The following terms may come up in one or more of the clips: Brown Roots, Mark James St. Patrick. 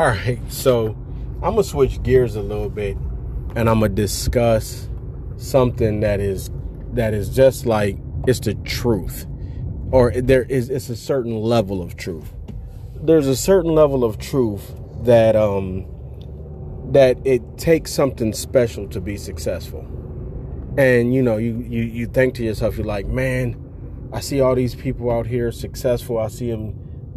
All right, so I'm gonna switch gears a little bit, and I'm gonna discuss something that is just like, it's the truth, or it's a certain level of truth. There's a certain level of truth that it takes something special to be successful. And you know, you think to yourself, you're like, man, I see all these people out here successful. I see them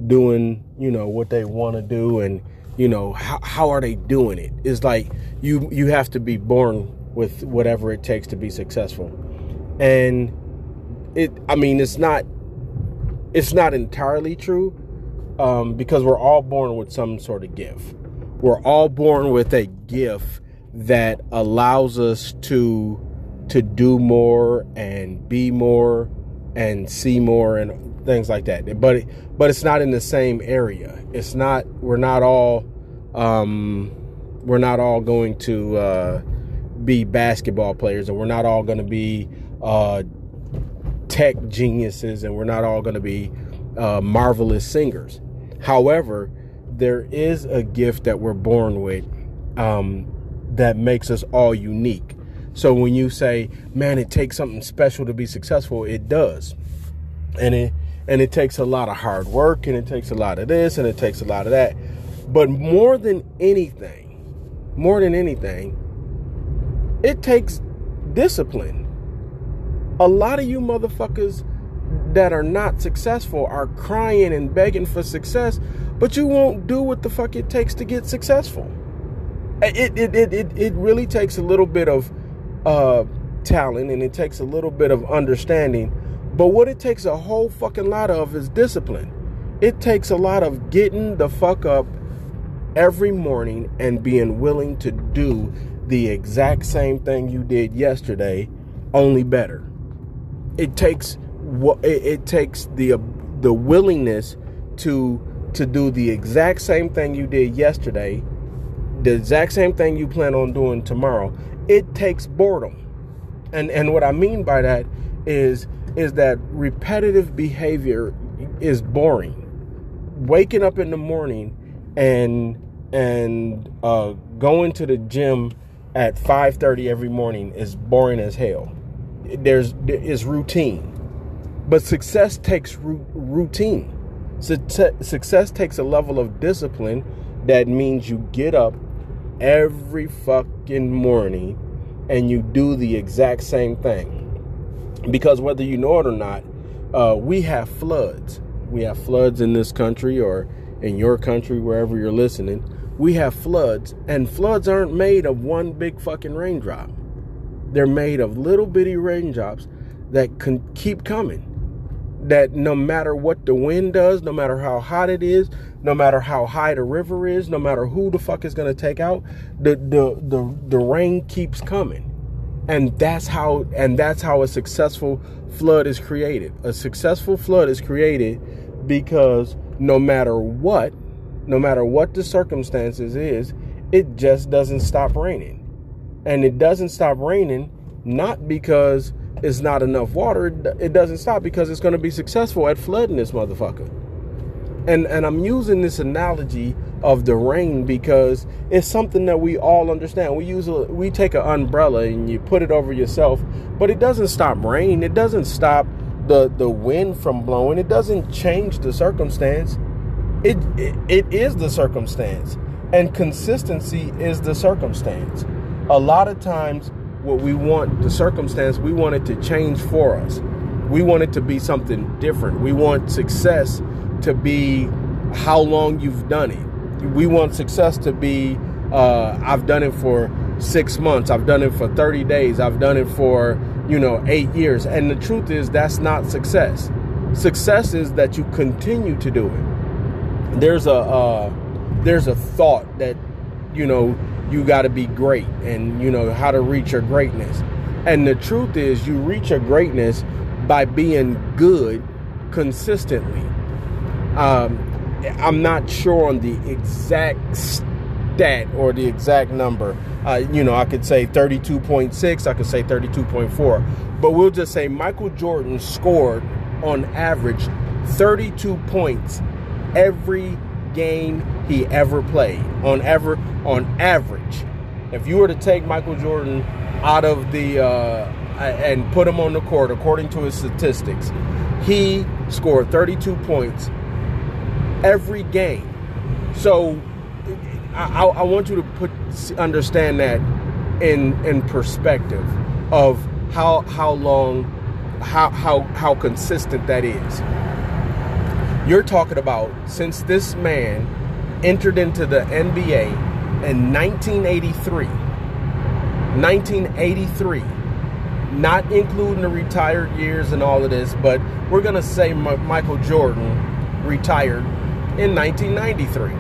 doing, you know, what they want to do, and you know, how are they doing it? It's like you have to be born with whatever it takes to be successful. And it's not entirely true, because we're all born with some sort of gift. We're all born with a gift that allows us to do more and be more and see more and things like that. But it's not in the same area. It's not. We're not all going to be basketball players, and we're not all going to be tech geniuses, and we're not all going to be marvelous singers. However, there is a gift that we're born with that makes us all unique. So when you say, man, it takes something special to be successful, it does. And it takes a lot of hard work, and it takes a lot of this, and it takes a lot of that. But more than anything, it takes discipline. A lot of you motherfuckers that are not successful are crying and begging for success, but you won't do what the fuck it takes to get successful. It really takes a little bit of talent, and it takes a little bit of understanding, but what it takes a whole fucking lot of is discipline. It takes a lot of getting the fuck up every morning and being willing to do the exact same thing you did yesterday, only better. It takes the willingness to do the exact same thing you did yesterday, the exact same thing you plan on doing tomorrow. It takes boredom. And what I mean by that is that repetitive behavior is boring. Waking up in the morning and going to the gym at 5:30 every morning is boring as hell. It's routine. But success takes routine. Success takes a level of discipline that means you get up every fucking morning and you do the exact same thing. Because whether you know it or not, we have floods. We have floods in this country, or in your country, wherever you're listening. We have floods, and floods aren't made of one big fucking raindrop. They're made of little bitty raindrops that can keep coming. That no matter what the wind does, no matter how hot it is, no matter how high the river is, no matter who the fuck is gonna take out, the rain keeps coming. And that's how a successful flood is created. A successful flood is created because no matter what the circumstances is, it just doesn't stop raining. And it doesn't stop raining not because it's not enough water. It doesn't stop because it's going to be successful at flooding this motherfucker. And I'm using this analogy of the rain because it's something that we all understand. We take an umbrella and you put it over yourself, but it doesn't stop rain. It doesn't stop the wind from blowing. It doesn't change the circumstance. It is the circumstance, and consistency is the circumstance. A lot of times what we want, the circumstance, we want it to change for us. We want it to be something different. We want success to be how long you've done it. We want success to be, I've done it for 6 months. I've done it for 30 days. I've done it for, 8 years. And the truth is, that's not success. Success is that you continue to do it. There's a thought that, you got to be great, and you know how to reach your greatness. And the truth is, you reach your greatness by being good consistently. I'm not sure on the exact stat or the exact number. I could say 32.6, I could say 32.4, but we'll just say Michael Jordan scored on average 32 points every game he ever played on average. If you were to take Michael Jordan out of the and put him on the court according to his statistics, he scored 32 points every game. So I want you to understand that in perspective of how long, how consistent that is. You're talking about since this man entered into the NBA in 1983, not including the retired years and all of this, but we're going to say Michael Jordan retired in 1993.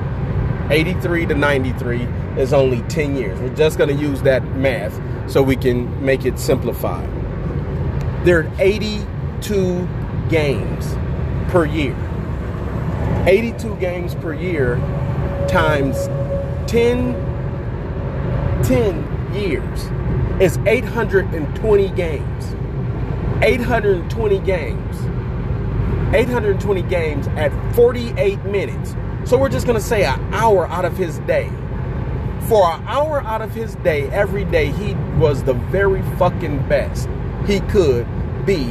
83 to 93 is only 10 years. We're just going to use that math so we can make it simplified. There are 82 games per year. 82 games per year times 10 years is 820 games. 820 games at 48 minutes. So we're just going to say an hour out of his day. For an hour out of his day, every day, he was the very fucking best he could be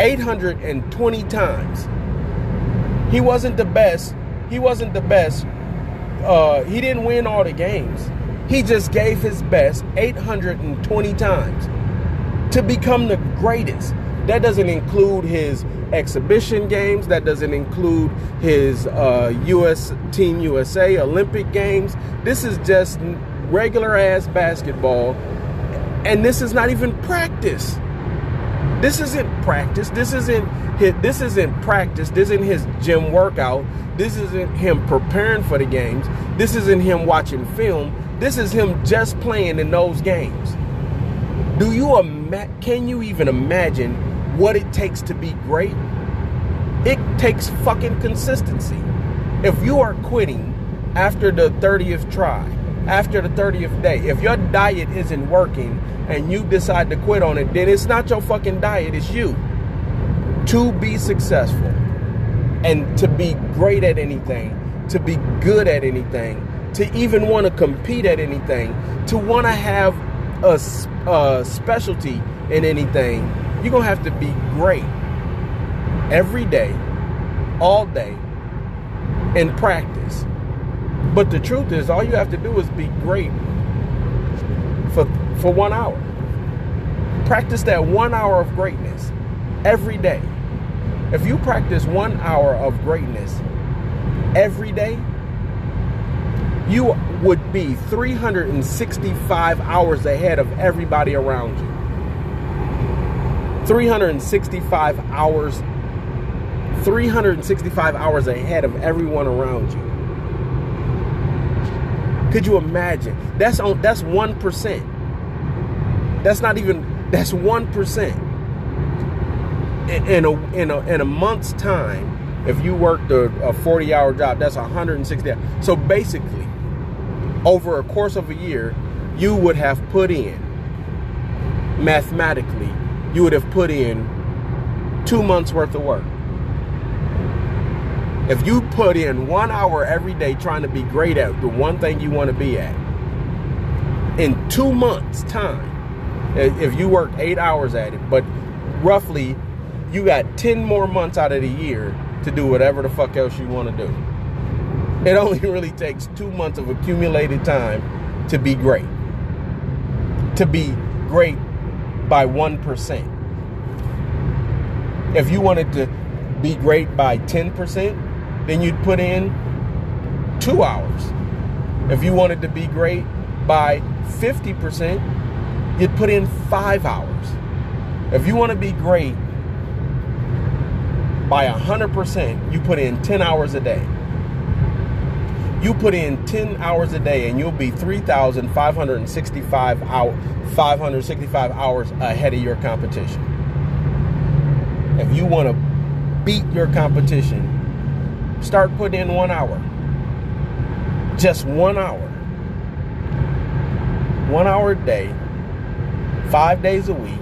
820 times. He wasn't the best. He didn't win all the games. He just gave his best 820 times to become the greatest. That doesn't include his exhibition games. That doesn't include his U.S. Team USA Olympic games. This is just regular ass basketball. And this is not even practice. This isn't practice. This isn't his gym workout. This isn't him preparing for the games. This isn't him watching film. This is him just playing in those games. Can you even imagine what it takes to be great? It takes fucking consistency. If you are quitting after the 30th try, after the 30th day, if your diet isn't working and you decide to quit on it, then it's not your fucking diet, it's you. To be successful and to be great at anything, to be good at anything, to even want to compete at anything, to want to have a specialty in anything, you're going to have to be great every day, all day, in practice. But the truth is, all you have to do is be great for 1 hour. Practice that 1 hour of greatness every day. If you practice 1 hour of greatness every day, you would be 365 hours ahead of everybody around you. 365 hours ahead of everyone around you. Could you imagine? That's 1%. That's 1%. In a month's time, if you worked a 40-hour job, that's 160. So basically, over a course of a year, you would have put in, mathematically, you would have put in 2 months worth of work. If you put in 1 hour every day trying to be great at the one thing you want to be at, in 2 months time, if you work 8 hours at it, but roughly you got 10 more months out of the year to do whatever the fuck else you want to do. It only really takes 2 months of accumulated time to be great. To be great by 1%. If you wanted to be great by 10%, then you'd put in 2 hours. If you wanted to be great by 50%, you'd put in 5 hours. If you want to be great by 100%, you put in 10 hours a day. You put in 10 hours a day and you'll be 3,565 hours ahead of your competition. If you want to beat your competition, start putting in 1 hour. Just 1 hour. 1 hour a day, 5 days a week,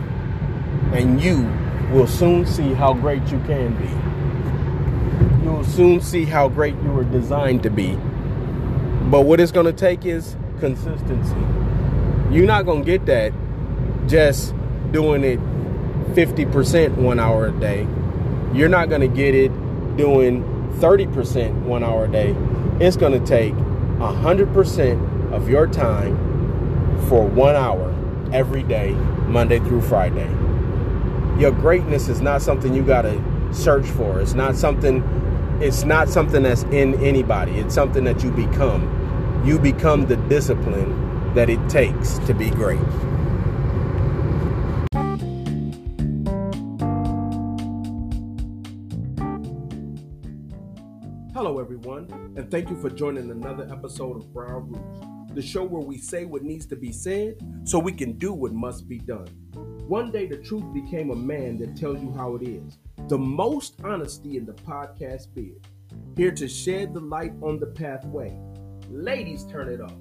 and you will soon see how great you can be. you'll soon see how great you were designed to be. But what it's going to take is consistency. You're not going to get that just doing it 50% 1 hour a day. You're not going to get it doing 30% 1 hour a day. It's going to take 100% of your time for 1 hour every day, Monday through Friday. Your greatness is not something you got to search for. It's not something that's in anybody. It's something that you become. You become the discipline that it takes to be great. Hello everyone, and thank you for joining another episode of Brown Roots, the show where we say what needs to be said so we can do what must be done. One day the truth became a man that tells you how it is. The most honesty in the podcast field. Here to shed the light on the pathway. Ladies, turn it up.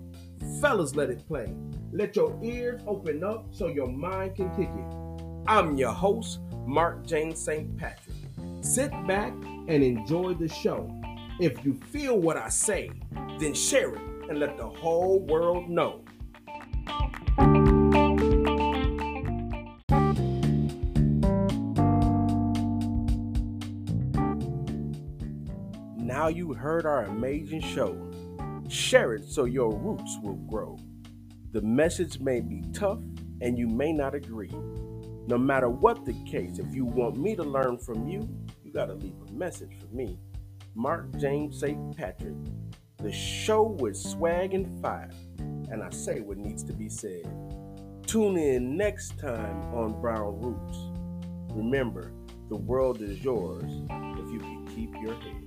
Fellas, let it play. Let your ears open up so your mind can kick it. I'm your host, Mark James St. Patrick. Sit back and enjoy the show. If you feel what I say, then share it and let the whole world know. Now you heard our amazing show. Share it so your roots will grow. The message may be tough and you may not agree. No matter what the case, if you want me to learn from you, you gotta leave a message for me. Mark James St. Patrick, the show with swag and fire, and I say what needs to be said. Tune in next time on Brown Roots. Remember, the world is yours if you can keep your head.